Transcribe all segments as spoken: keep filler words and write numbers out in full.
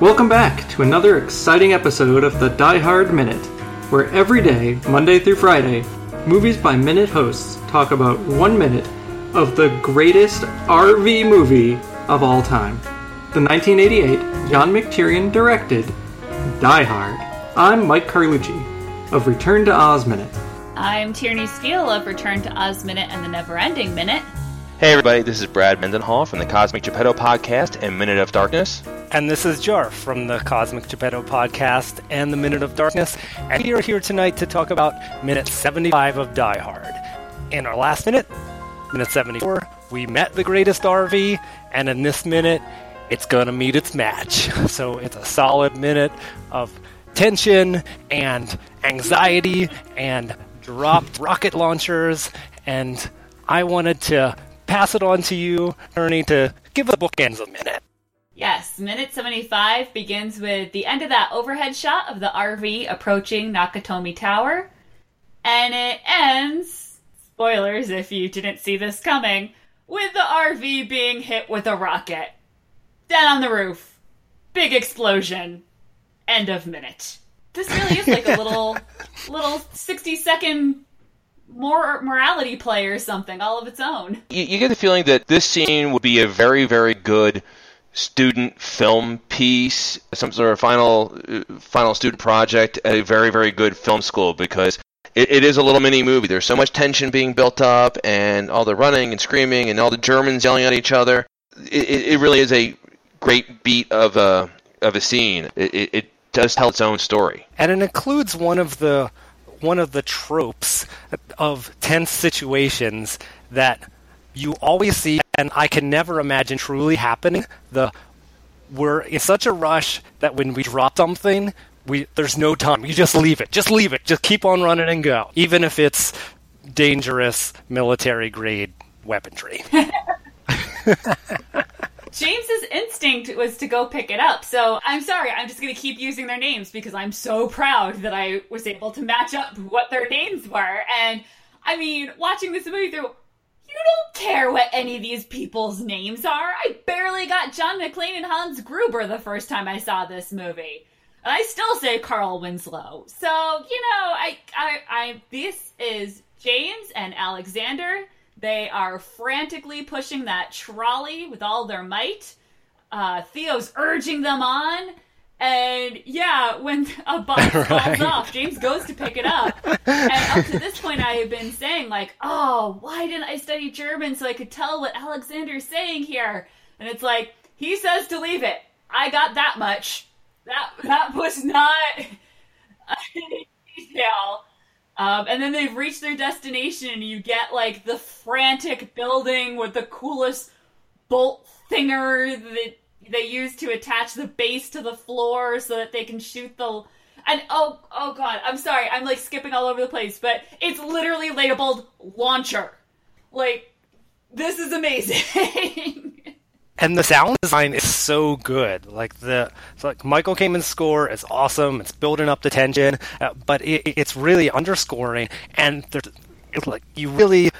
Welcome back to another exciting episode of the Die Hard Minute, where every day, Monday through Friday, Movies by Minute hosts talk about one minute of the greatest R V movie of all time. The nineteen eighty-eight John McTiernan directed Die Hard. I'm Mike Carlucci of Return to Oz Minute. I'm Tierney Steele of Return to Oz Minute and the Never Ending Minute. Hey everybody, this is Brad Mendenhall from the Cosmic Geppetto Podcast and Minute of Darkness. And this is Jar from the Cosmic Geppetto Podcast and the Minute of Darkness. And we are here tonight to talk about Minute seventy-five of Die Hard. In our last minute, Minute seventy-four, we met the greatest R V, and in this minute, it's gonna meet its match. So it's a solid minute of tension and anxiety and dropped rocket launchers, and I wanted to pass it on to you, Ernie, to give the bookends a minute. Yes, Minute seventy-five begins with the end of that overhead shot of the R V approaching Nakatomi Tower, and it ends, spoilers if you didn't see this coming, with the R V being hit with a rocket. Down on the roof. Big explosion. End of minute. This really is like a little, little sixty-second more morality play or something all of its own. You, you get the feeling that this scene would be a very, very good student film piece, some sort of final final student project at a very, very good film school, because it, it is a little mini movie. There's so much tension being built up, and all the running and screaming and all the Germans yelling at each other. It, it really is a great beat of a, of a scene. It, it, it does tell its own story. And it includes one of the one of the tropes of tense situations that you always see, and I can never imagine truly happening. The we're in such a rush that when we drop something, we there's no time. You just leave it. Just leave it. Just keep on running and go, even if it's dangerous military-grade weaponry. James's instinct was to go pick it up, so I'm sorry, I'm just going to keep using their names because I'm so proud that I was able to match up what their names were. And, I mean, watching this movie through, you don't care what any of these people's names are. I barely got John McClane and Hans Gruber the first time I saw this movie. And I still say Carl Winslow. So, you know, I, I, I this is James and Alexander. They are frantically pushing that trolley with all their might. Uh, Theo's urging them on. And, yeah, when a box falls right off, James goes to pick it up. And up to this point, I have been saying, like, oh, why didn't I study German so I could tell what Alexander's saying here? And it's like, he says to leave it. I got that much. That, that was not any detail. Um, and then they've reached their destination, and you get, like, the frantic building with the coolest bolt thinger that they use to attach the base to the floor so that they can shoot the... And, oh, oh God, I'm sorry, I'm, like, skipping all over the place, but it's literally labeled launcher. Like, this is amazing. And the sound design is so good. Like, the like Michael Kamen's score is awesome. It's building up the tension, uh, but it, it's really underscoring. And it's like you really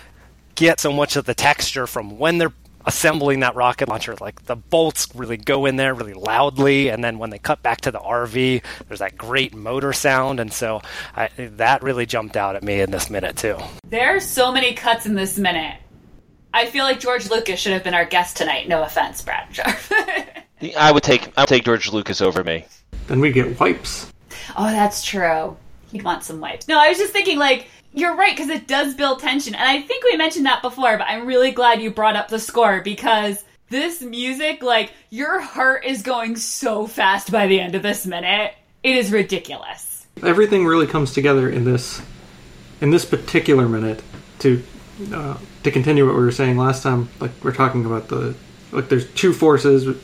get so much of the texture from when they're assembling that rocket launcher. Like, the bolts really go in there really loudly, and then when they cut back to the R V, there's that great motor sound. And so I, that really jumped out at me in this minute, too. There are so many cuts in this minute. I feel like George Lucas should have been our guest tonight. No offense, Brad. I would take I would take George Lucas over me. Then we'd get wipes. Oh, that's true. He'd want some wipes. No, I was just thinking, like, you're right, because it does build tension. And I think we mentioned that before, but I'm really glad you brought up the score, because this music, like, your heart is going so fast by the end of this minute. It is ridiculous. Everything really comes together in this, in this particular minute to... Uh, to continue what we were saying last time, like, we're talking about the, like, there's two forces. You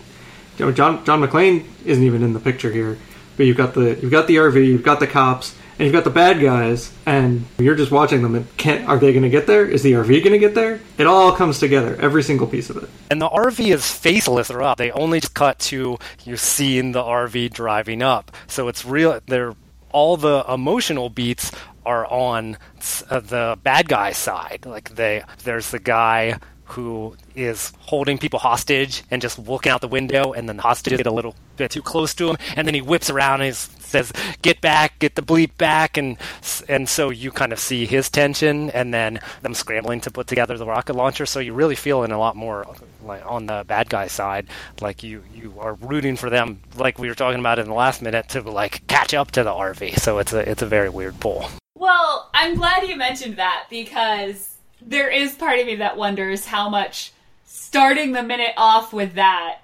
know, John John McClane isn't even in the picture here, but you've got the you've got the R V, you've got the cops, and you've got the bad guys, and you're just watching them. And can't are they going to get there? Is the R V going to get there? It all comes together, every single piece of it. And the R V is faceless or up. They only just cut to you seeing the R V driving up. So it's real. They're all the emotional beats are on uh, the bad guy side. Like, they, there's the guy who is holding people hostage and just looking out the window, and then the hostages get a little bit too close to him, and then he whips around and says, "Get back, get the bleep back," and and so you kind of see his tension, and then them scrambling to put together the rocket launcher. So you're really feeling a lot more like on the bad guy side, like you you are rooting for them, like we were talking about in the last minute, to like catch up to the R V. So it's a it's a very weird pull. Well, I'm glad you mentioned that, because there is part of me that wonders how much starting the minute off with that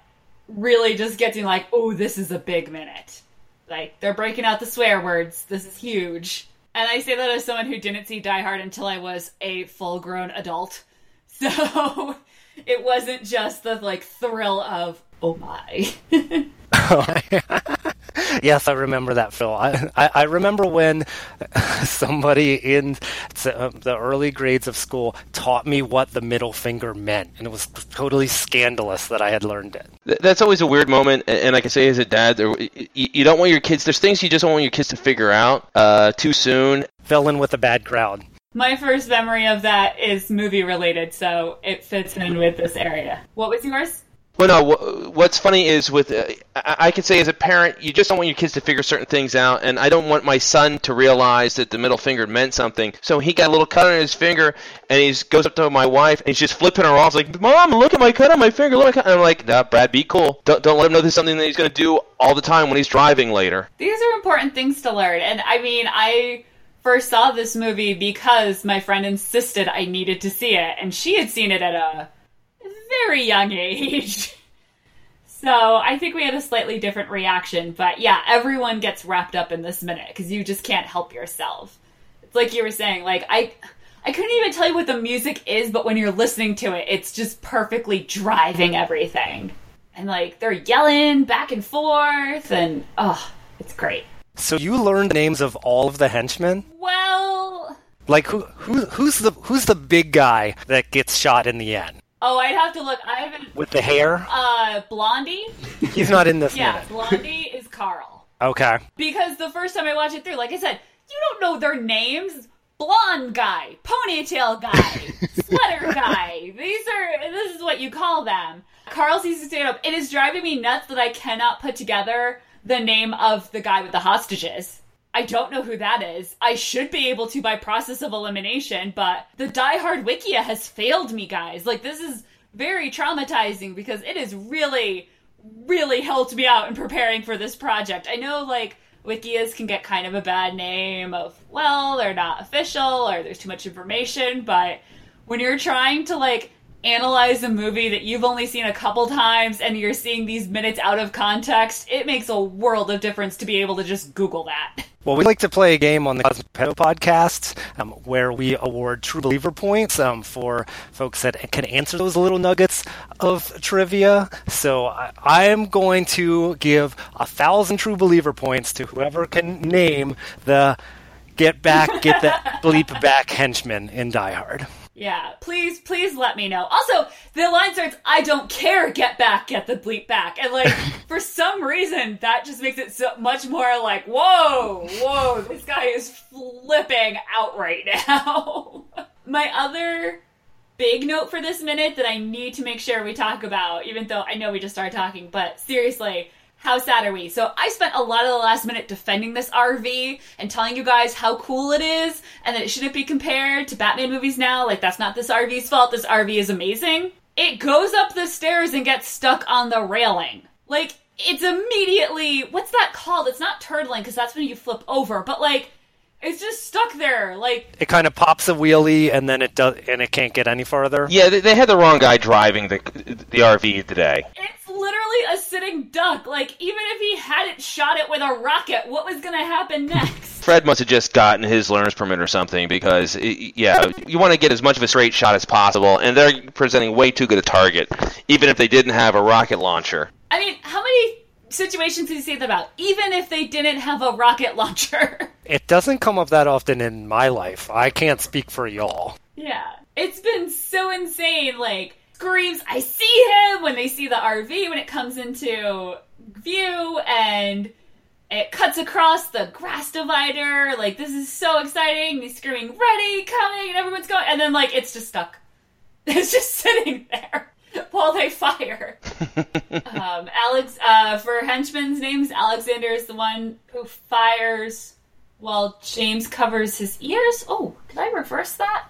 really just gets you like, oh, this is a big minute. Like, they're breaking out the swear words. This is huge. And I say that as someone who didn't see Die Hard until I was a full-grown adult. So it wasn't just the, like, thrill of, oh, my. Yes, I remember that, Phil. I, I, I remember when somebody in the early grades of school taught me what the middle finger meant, and it was totally scandalous that I had learned it. That's always a weird moment, and like I say, as a dad, there, you don't want your kids, there's things you just don't want your kids to figure out uh, too soon. Fell in with a bad crowd. My first memory of that is movie-related, so it fits in with this area. What was yours? Well, no, what's funny is with uh, I can say as a parent, you just don't want your kids to figure certain things out, and I don't want my son to realize that the middle finger meant something. So he got a little cut on his finger, and he goes up to my wife, and he's just flipping her off. He's like, "Mom, look at my cut on my finger. Look at my cut." And I'm like, "Nah, Brad, be cool. Don't, don't let him know this is something that he's going to do all the time when he's driving later." These are important things to learn, and I mean, I first saw this movie because my friend insisted I needed to see it, and she had seen it at a very young age. So I think we had a slightly different reaction, but yeah, everyone gets wrapped up in this minute because you just can't help yourself. It's like you were saying, like, I I couldn't even tell you what the music is, but when you're listening to it, it's just perfectly driving everything. And like, they're yelling back and forth, and oh, it's great. So you learned the names of all of the henchmen? Well, like who, who who's the who's the big guy that gets shot in the end? Oh, I'd have to look. I haven't. With the hair? Uh, Blondie? He's not in this yeah, minute. Yeah, Blondie is Carl. Okay. Because the first time I watched it through, like I said, you don't know their names. Blonde guy, ponytail guy, sweater guy. These are, this is what you call them. Carl sees the stand-up. It is driving me nuts that I cannot put together the name of the guy with the hostages. I don't know who that is. I should be able to by process of elimination, but the Die Hard Wikia has failed me, guys. Like, this is very traumatizing because it has really, really helped me out in preparing for this project. I know, like, Wikias can get kind of a bad name of, well, they're not official or there's too much information, but when you're trying to, like, analyze a movie that you've only seen a couple times and you're seeing these minutes out of context, it makes a world of difference to be able to just Google that. Well, we like to play a game on the Cosmic Geppetto podcast um, where we award True Believer points um, for folks that can answer those little nuggets of trivia. So I, I am going to give a thousand True Believer points to whoever can name the get back, get that bleep back henchman in Die Hard. Yeah, please, please let me know. Also, the line starts, "I don't care, get back, get the bleep back." And, like, for some reason, that just makes it so much more like, whoa, whoa, this guy is flipping out right now. My other big note for this minute that I need to make sure we talk about, even though I know we just started talking, but seriously, how sad are we? So I spent a lot of the last minute defending this R V and telling you guys how cool it is and that it shouldn't be compared to Batman movies now. Like, that's not this R V's fault. This R V is amazing. It goes up the stairs and gets stuck on the railing. Like, it's immediately, what's that called? It's not turtling because that's when you flip over, but like, it's just stuck there, like it kind of pops a wheelie, and then it does, and it can't get any farther. Yeah, they, they had the wrong guy driving the the R V today. It's literally a sitting duck. Like, even if he hadn't shot it with a rocket, what was going to happen next? Fred must have just gotten his learner's permit or something, because it, yeah, you want to get as much of a straight shot as possible, and they're presenting way too good a target, even if they didn't have a rocket launcher. I mean, how many situations do you say that about? Even if they didn't have a rocket launcher. It doesn't come up that often in my life. I can't speak for y'all. Yeah. It's been so insane. Like, screams, "I see him," when they see the R V, when it comes into view, and it cuts across the grass divider. Like, this is so exciting. He's screaming, "Ready, coming," and everyone's going. And then, like, it's just stuck. It's just sitting there while they fire. um, Alex, uh, for henchmen's names, Alexander is the one who fires while James covers his ears. Oh, could I reverse that?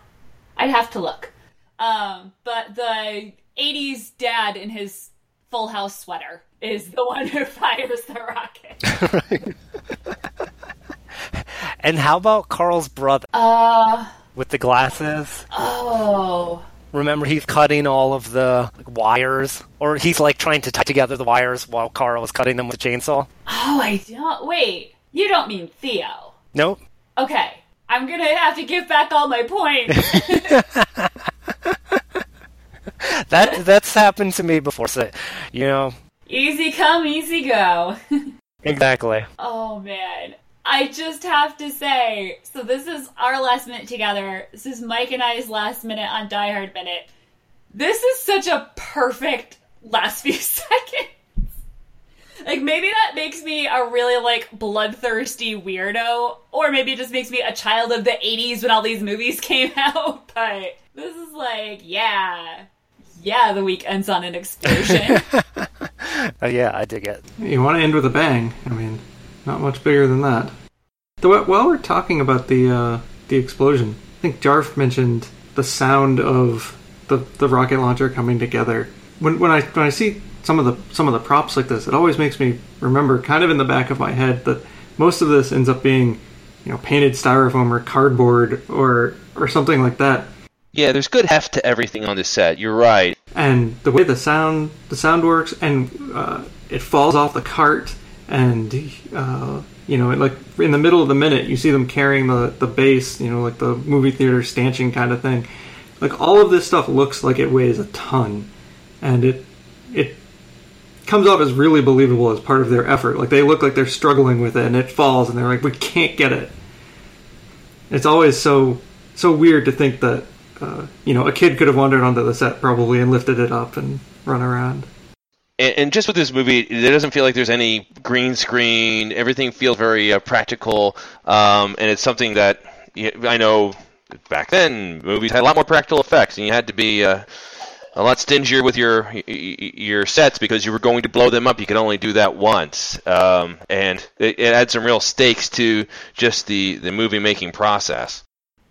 I'd have to look. Um, but the eighties dad in his Full House sweater is the one who fires the rocket. And how about Carl's brother? Uh, with the glasses? Oh. Remember, he's cutting all of the wires. Or he's, like, trying to tie together the wires while Carl is cutting them with a chainsaw. Oh, I don't... Wait. You don't mean Theo. Nope. Okay. I'm going to have to give back all my points. That that's happened to me before, so, you know. Easy come, easy go. Exactly. Oh, man. I just have to say, so this is our last minute together. This is Mike and I's last minute on Die Hard Minute. This is such a perfect last few seconds. Like, maybe that makes me a really, like, bloodthirsty weirdo. Or maybe it just makes me a child of the eighties when all these movies came out. But this is like, yeah. Yeah, the week ends on an explosion. Oh, yeah, I dig it. You want to end with a bang. I mean, not much bigger than that. Though, while we're talking about the uh, the explosion, I think Jarf mentioned the sound of the, the rocket launcher coming together. When when I when I see some of the some of the props like this, it always makes me remember, kind of in the back of my head, that most of this ends up being, you know, painted styrofoam or cardboard or or something like that. Yeah, there's good heft to everything on this set. You're right. And the way the sound the sound works, and uh, it falls off the cart, and uh, you know, like in the middle of the minute, you see them carrying the the bass, you know, like the movie theater stanchion kind of thing. Like, all of this stuff looks like it weighs a ton, and it it comes off as really believable as part of their effort. Like, they look like they're struggling with it, and it falls, and they're like, "We can't get it." It's always so so weird to think that. Uh, you know, a kid could have wandered onto the set probably and lifted it up and run around. And, and just with this movie, it doesn't feel like there's any green screen. Everything feels very uh, practical, um, and it's something that I know back then movies had a lot more practical effects, and you had to be uh, a lot stingier with your your sets because you were going to blow them up. You could only do that once, um, and it, it adds some real stakes to just the, the movie making process.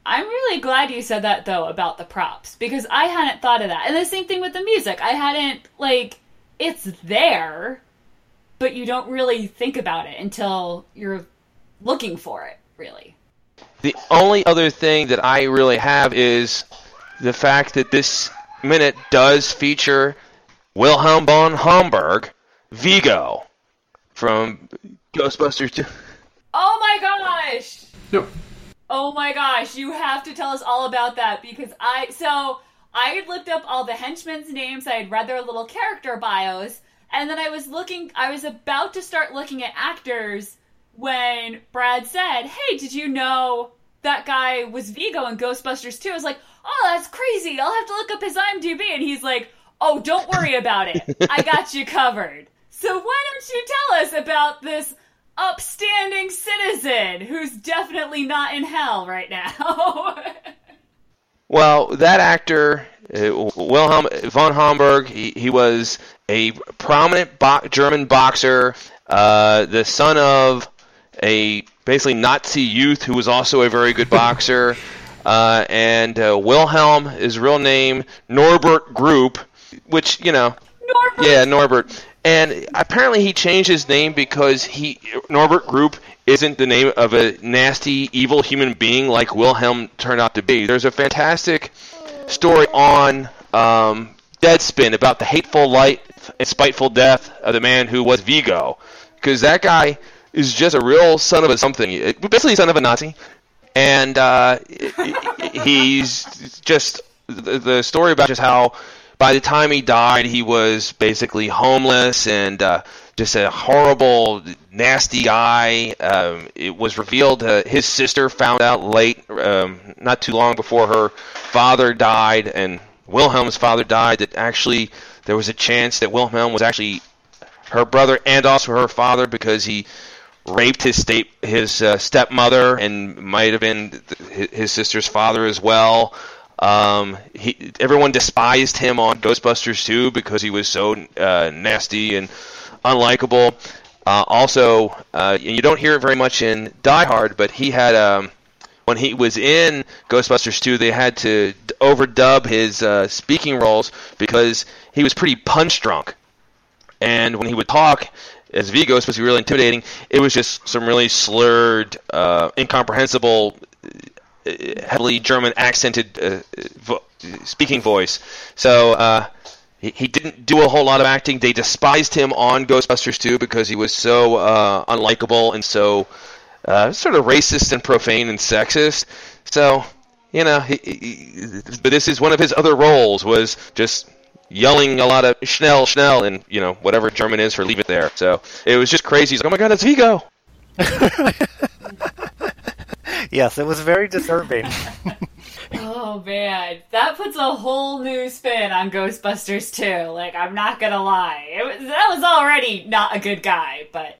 I'm really glad you said that, though, about the props, because I hadn't thought of that. And the same thing with the music. I hadn't, like, it's there, but you don't really think about it until you're looking for it, really. The only other thing that I really have is the fact that this minute does feature Wilhelm von Homburg, Vigo, from Ghostbusters two. Oh, my gosh! Yep. Oh my gosh, you have to tell us all about that, because I, so I had looked up all the henchmen's names, I had read their little character bios, and then I was looking, I was about to start looking at actors when Brad said, hey, did you know that guy was Vigo in Ghostbusters two? I was like, oh, that's crazy, I'll have to look up his IMDb, and he's like, oh, don't worry about it, I got you covered. So why don't you tell us about this upstanding citizen who's definitely not in hell right now? Well, that actor, uh, Wilhelm von Homburg, he, he was a prominent bo- German boxer, uh, the son of a basically Nazi youth who was also a very good boxer. Uh, and uh, Wilhelm, his real name, Norbert Group, which, you know... Norbert. Yeah, Norbert. And apparently he changed his name because he Norbert Group isn't the name of a nasty, evil human being like Wilhelm turned out to be. There's a fantastic story on um, Deadspin about the hateful life and spiteful death of the man who was Vigo. Because that guy is just a real son of a something. Basically son of a Nazi. And uh, he's just... The story about just how... By the time he died, he was basically homeless and uh, just a horrible, nasty guy. Um, it was revealed uh, his sister found out late, um, not too long before her father died, and Wilhelm's father died, that actually there was a chance that Wilhelm was actually her brother and also her father, because he raped his, state, his uh, stepmother and might have been th- his sister's father as well. Um, he, everyone despised him on Ghostbusters two because he was so uh, nasty and unlikable. Uh, also, uh, and you don't hear it very much in Die Hard, but he had um, when he was in Ghostbusters two, they had to overdub his uh, speaking roles because he was pretty punch drunk, and when he would talk as Vigo, it's supposed to be really intimidating. It was just some really slurred, uh, incomprehensible, heavily German-accented uh, vo- speaking voice. So uh, he, he didn't do a whole lot of acting. They despised him on Ghostbusters two because he was so uh, unlikable and so uh, sort of racist and profane and sexist. So, you know, he, he, but this is one of his other roles was just yelling a lot of schnell, schnell, and, you know, whatever German is for leave it there. So it was just crazy. He's like, oh my God, that's Vigo. Yes, it was very disturbing. Oh, man. That puts a whole new spin on Ghostbusters two. Like, I'm not going to lie. It was, that was already not a good guy, but.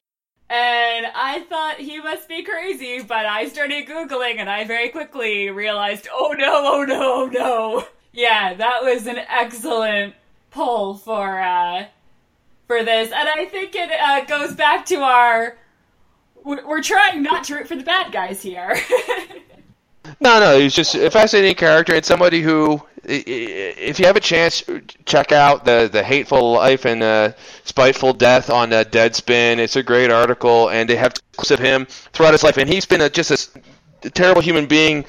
And I thought he must be crazy, but I started Googling and I very quickly realized, oh no, oh no, oh no. Yeah, that was an excellent poll for uh, for this, and I think it uh, goes back to our we're, we're trying not to root for the bad guys here. no, no, he's just a fascinating character and somebody who, if you have a chance, check out the the Hateful Life and uh, Spiteful Death on uh, Deadspin. It's a great article, and they have clips of him throughout his life, and he's been a, just a terrible human being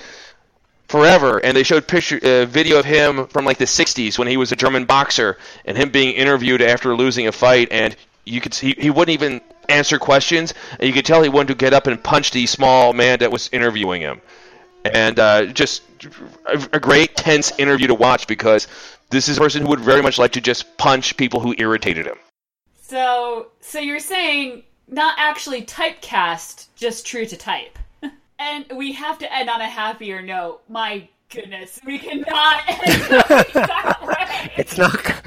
forever, and they showed picture, uh, video of him from like the sixties when he was a German boxer, and him being interviewed after losing a fight, and you could see he wouldn't even answer questions, and you could tell he wanted to get up and punch the small man that was interviewing him, and uh, just a, a great tense interview to watch because this is a person who would very much like to just punch people who irritated him. So, so you're saying not actually typecast, just true to type. And we have to end on a happier note. My goodness, we cannot end that way. It's not.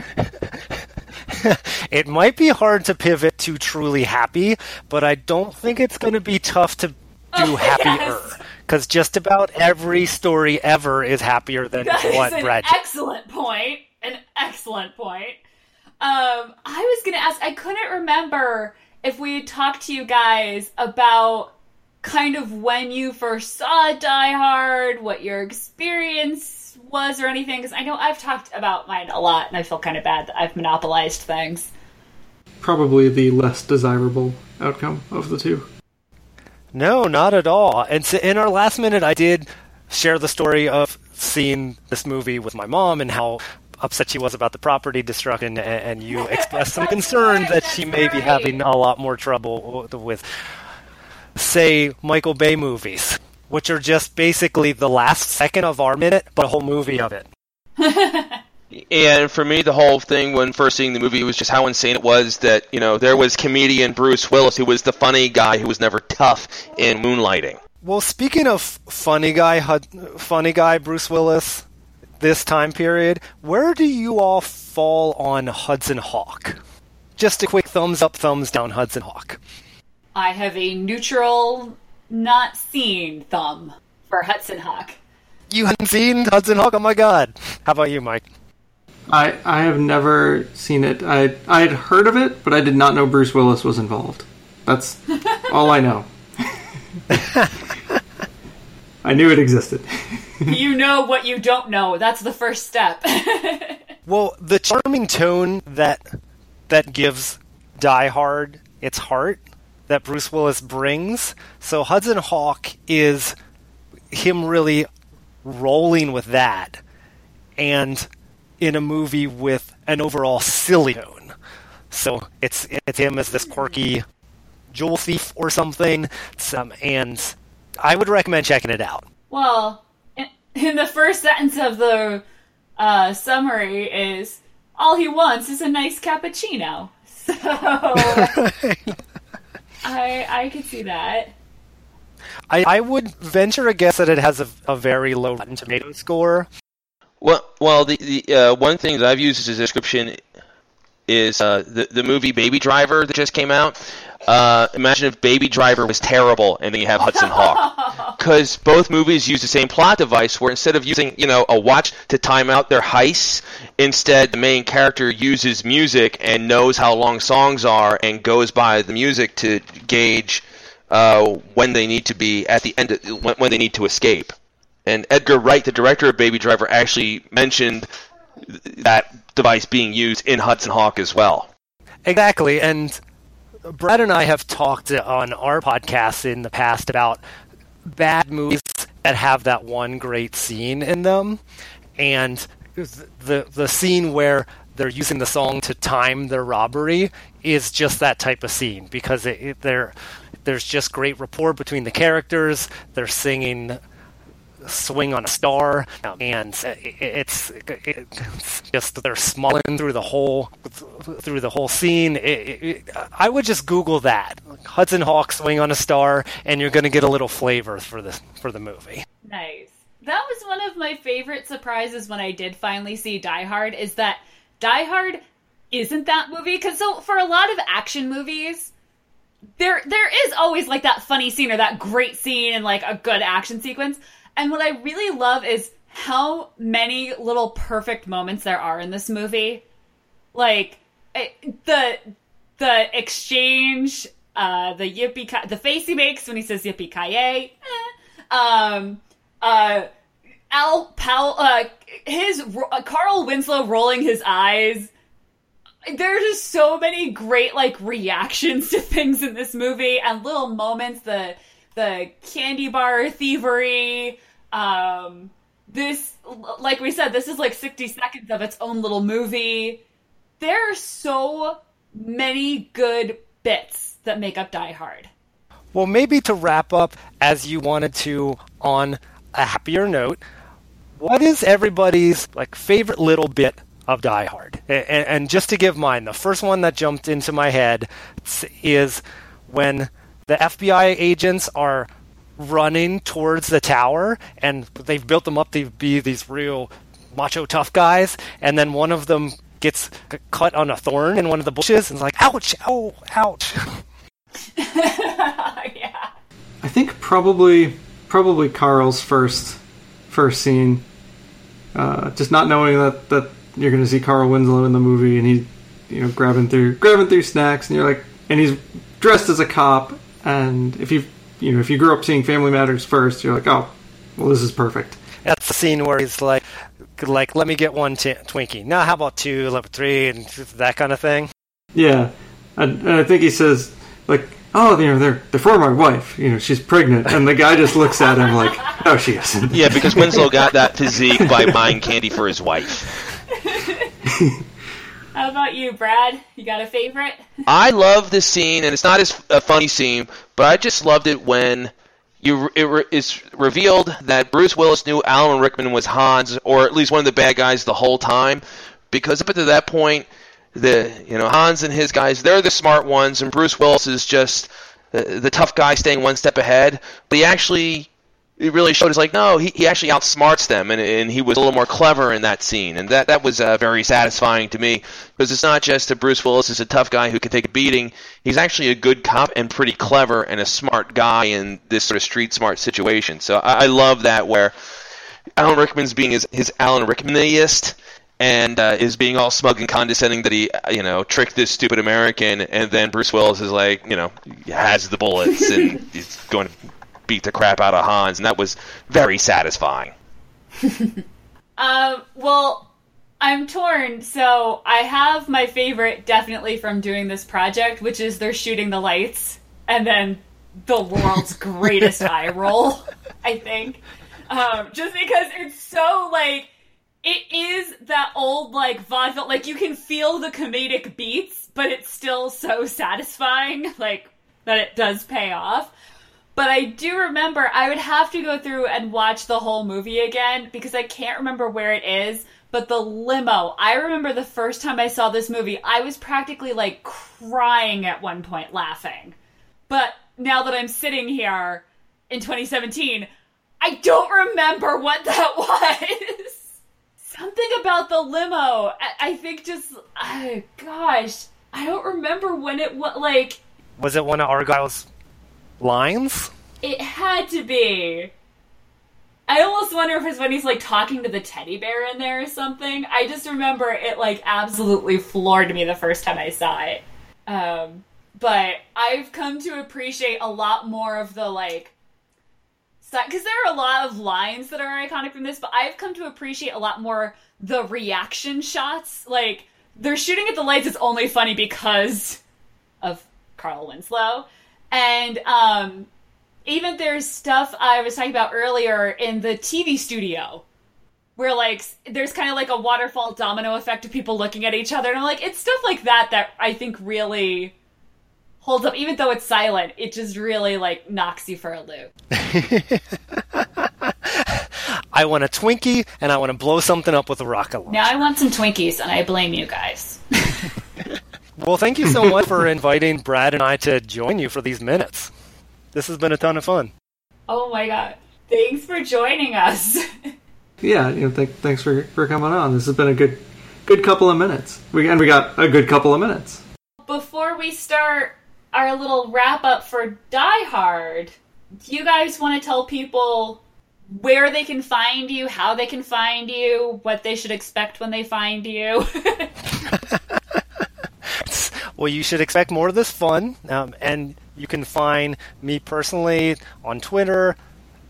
It might be hard to pivot to truly happy, but I don't think it's going to be tough to do oh, happier. Because yes. Just about every story ever is happier than that what, Brad? That is an excellent point. An excellent point. Um, I was going to ask. I couldn't remember if we had talked to you guys about kind of when you first saw Die Hard, what your experience was or anything, because I know I've talked about mine a lot and I feel kind of bad that I've monopolized things. Probably the less desirable outcome of the two. No, not at all. And so in our last minute, I did share the story of seeing this movie with my mom and how upset she was about the property destruction, and you expressed some concern right, that she may right. be having a lot more trouble with, say, Michael Bay movies, which are just basically the last second of our minute, but a whole movie of it. And for me, the whole thing when first seeing the movie was just how insane it was that, you know, there was comedian Bruce Willis, who was the funny guy who was never tough in Moonlighting. Well, speaking of funny guy, funny guy Bruce Willis, this time period, where do you all fall on Hudson Hawk? Just a quick thumbs up, thumbs down Hudson Hawk. I have a neutral, not seen thumb for Hudson Hawk. You haven't seen Hudson Hawk? Oh my God. How about you, Mike? I I have never seen it. I I had heard of it, but I did not know Bruce Willis was involved. That's all I know. I knew it existed. You know what you don't know. That's the first step. Well, the charming tone that that gives Die Hard its heart that Bruce Willis brings. So Hudson Hawk is him really rolling with that and in a movie with an overall silly tone. So it's it's him as this quirky jewel thief or something. Um, and I would recommend checking it out. Well, in the first sentence of the uh, summary is, all he wants is a nice cappuccino. So... I I could see that. I I would venture a guess that it has a, a very low Rotten Tomato score. Well, well, the the uh, one thing that I've used as a description is uh, the the movie Baby Driver that just came out. Uh, imagine if Baby Driver was terrible, and then you have Hudson Hawk. because both movies use the same plot device where instead of using, you know, a watch to time out their heists, instead the main character uses music and knows how long songs are and goes by the music to gauge uh, when they need to be at the end of, when, when they need to escape. And Edgar Wright, the director of Baby Driver, actually mentioned that device being used in Hudson Hawk as well. Exactly, and Brad and I have talked on our podcast in the past about bad movies that have that one great scene in them, and the the scene where they're using the song to time their robbery is just that type of scene, because it, it, they're, there's just great rapport between the characters. They're singing Swing on a Star, and it's, it's just they're smiling through the whole through the whole scene. It, it, I would just Google that, Hudson Hawk Swing on a Star, and you're going to get a little flavor for the for the movie. Nice. That was one of my favorite surprises when I did finally see Die Hard, is that Die Hard isn't that movie, because so for a lot of action movies, there there is always like that funny scene or that great scene and like a good action sequence. And what I really love is how many little perfect moments there are in this movie. Like, it, the the exchange, uh, the yippee, the face he makes when he says yippee-ki-yay. Eh. Um, uh, Al Powell, uh, his, uh, Carl Winslow rolling his eyes. There's just so many great, like, reactions to things in this movie and little moments that... The candy bar thievery, um, this, like we said, this is like sixty seconds of its own little movie. There are so many good bits that make up Die Hard. Well, maybe to wrap up as you wanted to on a happier note, what is everybody's like favorite little bit of Die Hard? And, and just to give mine, the first one that jumped into my head is when the F B I agents are running towards the tower, and they've built them up to be these real macho tough guys, and then one of them gets cut on a thorn in one of the bushes and is like, ouch, ow, ouch. Yeah. I think probably probably Carl's first first scene, uh, just not knowing that, that you're going to see Carl Winslow in the movie, and he, you know, grabbing through grabbing through snacks, and you're like, and he's dressed as a cop, and if you you know if you grew up seeing Family Matters first, you're like, oh, well, this is perfect. That's the scene where he's like, like let me get one t- Twinkie. Now, how about two, level three, and that kind of thing. Yeah, and, and I think he says like, oh, you know, they're they're for my wife. You know, she's pregnant, and the guy just looks at him like, oh, she isn't. Yeah, because Winslow got that physique by buying candy for his wife. How about you, Brad? You got a favorite? I love this scene, and it's not as a funny scene, but I just loved it when you it re, it's revealed that Bruce Willis knew Alan Rickman was Hans, or at least one of the bad guys, the whole time, because up until that point, the you know Hans and his guys, they're the smart ones, and Bruce Willis is just the, the tough guy staying one step ahead. But he actually, it really showed, it's like, no, he, he actually outsmarts them, and and he was a little more clever in that scene, and that, that was uh, very satisfying to me, because it's not just that Bruce Willis is a tough guy who can take a beating, he's actually a good cop and pretty clever and a smart guy in this sort of street-smart situation. So I, I love that, where Alan Rickman's being his, his Alan Rickman-iest, and uh, is being all smug and condescending that he, you know, tricked this stupid American, and then Bruce Willis is like, you know, has the bullets, and he's going to beat the crap out of Hans, and that was very satisfying. um, well, I'm torn, so I have my favorite definitely from doing this project, which is they're shooting the lights, and then the world's greatest eye roll, I think. Um, just because it's so, like, it is that old, like, vaudeville, like, you can feel the comedic beats, but it's still so satisfying, like, that it does pay off. But I do remember I would have to go through and watch the whole movie again, because I can't remember where it is, but the limo. I remember the first time I saw this movie, I was practically like crying at one point laughing. But now that I'm sitting here in twenty seventeen, I don't remember what that was. Something about the limo. I, I think just, oh, gosh, I don't remember when it was, like... Was it one of Argyle's lines? It had to be. I almost wonder if it's when he's, like, talking to the teddy bear in there or something. I just remember it, like, absolutely floored me the first time I saw it. Um, but I've come to appreciate a lot more of the, like... Because there are a lot of lines that are iconic from this, but I've come to appreciate a lot more the reaction shots. Like, they're shooting at the lights is only funny because of Carl Winslow. And, um... even there's stuff I was talking about earlier in the T V studio where, like, there's kind of like a waterfall domino effect of people looking at each other. And I'm like, it's stuff like that that I think really holds up. Even though it's silent, it just really, like, knocks you for a loop. I want a Twinkie, and I want to blow something up with a rocket launcher. Now I want some Twinkies, and I blame you guys. Well, thank you so much for inviting Brad and I to join you for these minutes. This has been a ton of fun. Oh, my God. Thanks for joining us. Yeah, you know, th- thanks for for coming on. This has been a good good couple of minutes. We, and we got a good couple of minutes. Before we start our little wrap-up for Die Hard, do you guys want to tell people where they can find you, how they can find you, what they should expect when they find you? Well, you should expect more of this fun, um, and... you can find me personally on Twitter,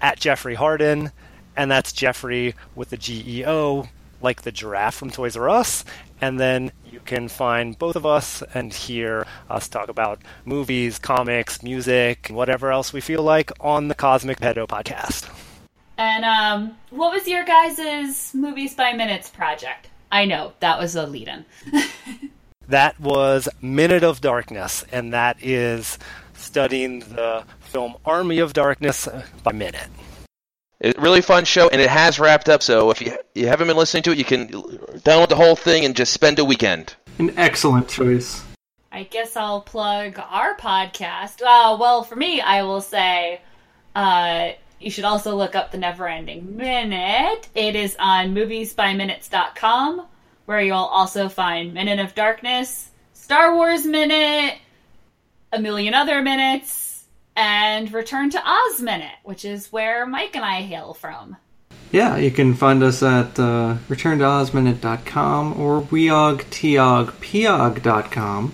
at Jeffrey Harden, and that's Jeffrey with the G E O, like the giraffe from Toys R Us. And then you can find both of us and hear us talk about movies, comics, music, and whatever else we feel like on the Cosmic Geppetto podcast. And um, what was your guys' Movies by Minutes project? I know, that was a lead-in. That was Minute of Darkness, and that is... studying the film Army of Darkness by Minute. It's a really fun show, and it has wrapped up, so if you, you haven't been listening to it, you can download the whole thing and just spend a weekend. An excellent choice. I guess I'll plug our podcast. Uh, well, for me, I will say uh, you should also look up the Never Ending Minute. It is on movies by minutes dot com, where you'll also find Minute of Darkness, Star Wars Minute, a million other minutes, and Return to Oz Minute, which is where Mike and I hail from. Yeah, you can find us at uh, return to oz minute dot com or weog tiog piog dot com.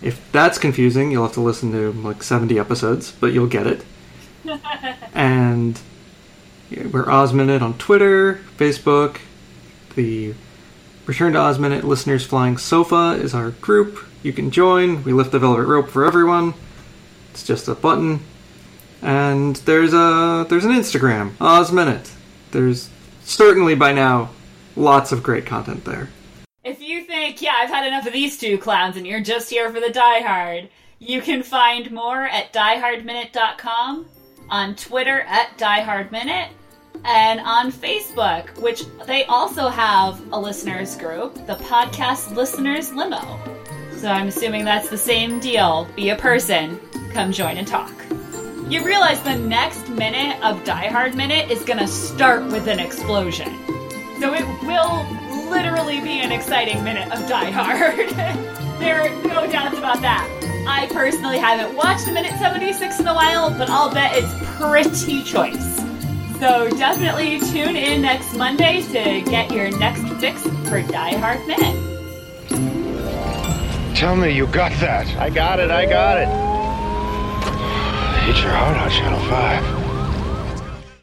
If that's confusing, you'll have to listen to like seventy episodes, but you'll get it. And we're Oz Minute on Twitter, Facebook. The Return to Oz Minute Listeners Flying Sofa is our group. You can join. We lift the velvet rope for everyone. It's just a button. And there's a there's an Instagram, Oz Minute. There's certainly by now lots of great content there. If you think, yeah, I've had enough of these two clowns and you're just here for the Die Hard, you can find more at die hard minute dot com, on Twitter at Die Hard Minute, and on Facebook, which they also have a listeners group, the Podcast Listeners Limo. So I'm assuming that's the same deal. Be a person. Come join and talk. You realize the next minute of Die Hard Minute is going to start with an explosion. So it will literally be an exciting minute of Die Hard. There are no doubts about that. I personally haven't watched Minute seventy-six in a while, but I'll bet it's pretty choice. So definitely tune in next Monday to get your next fix for Die Hard Minute. Tell me you got that. I got it, I got it. Hit your heart on Channel five.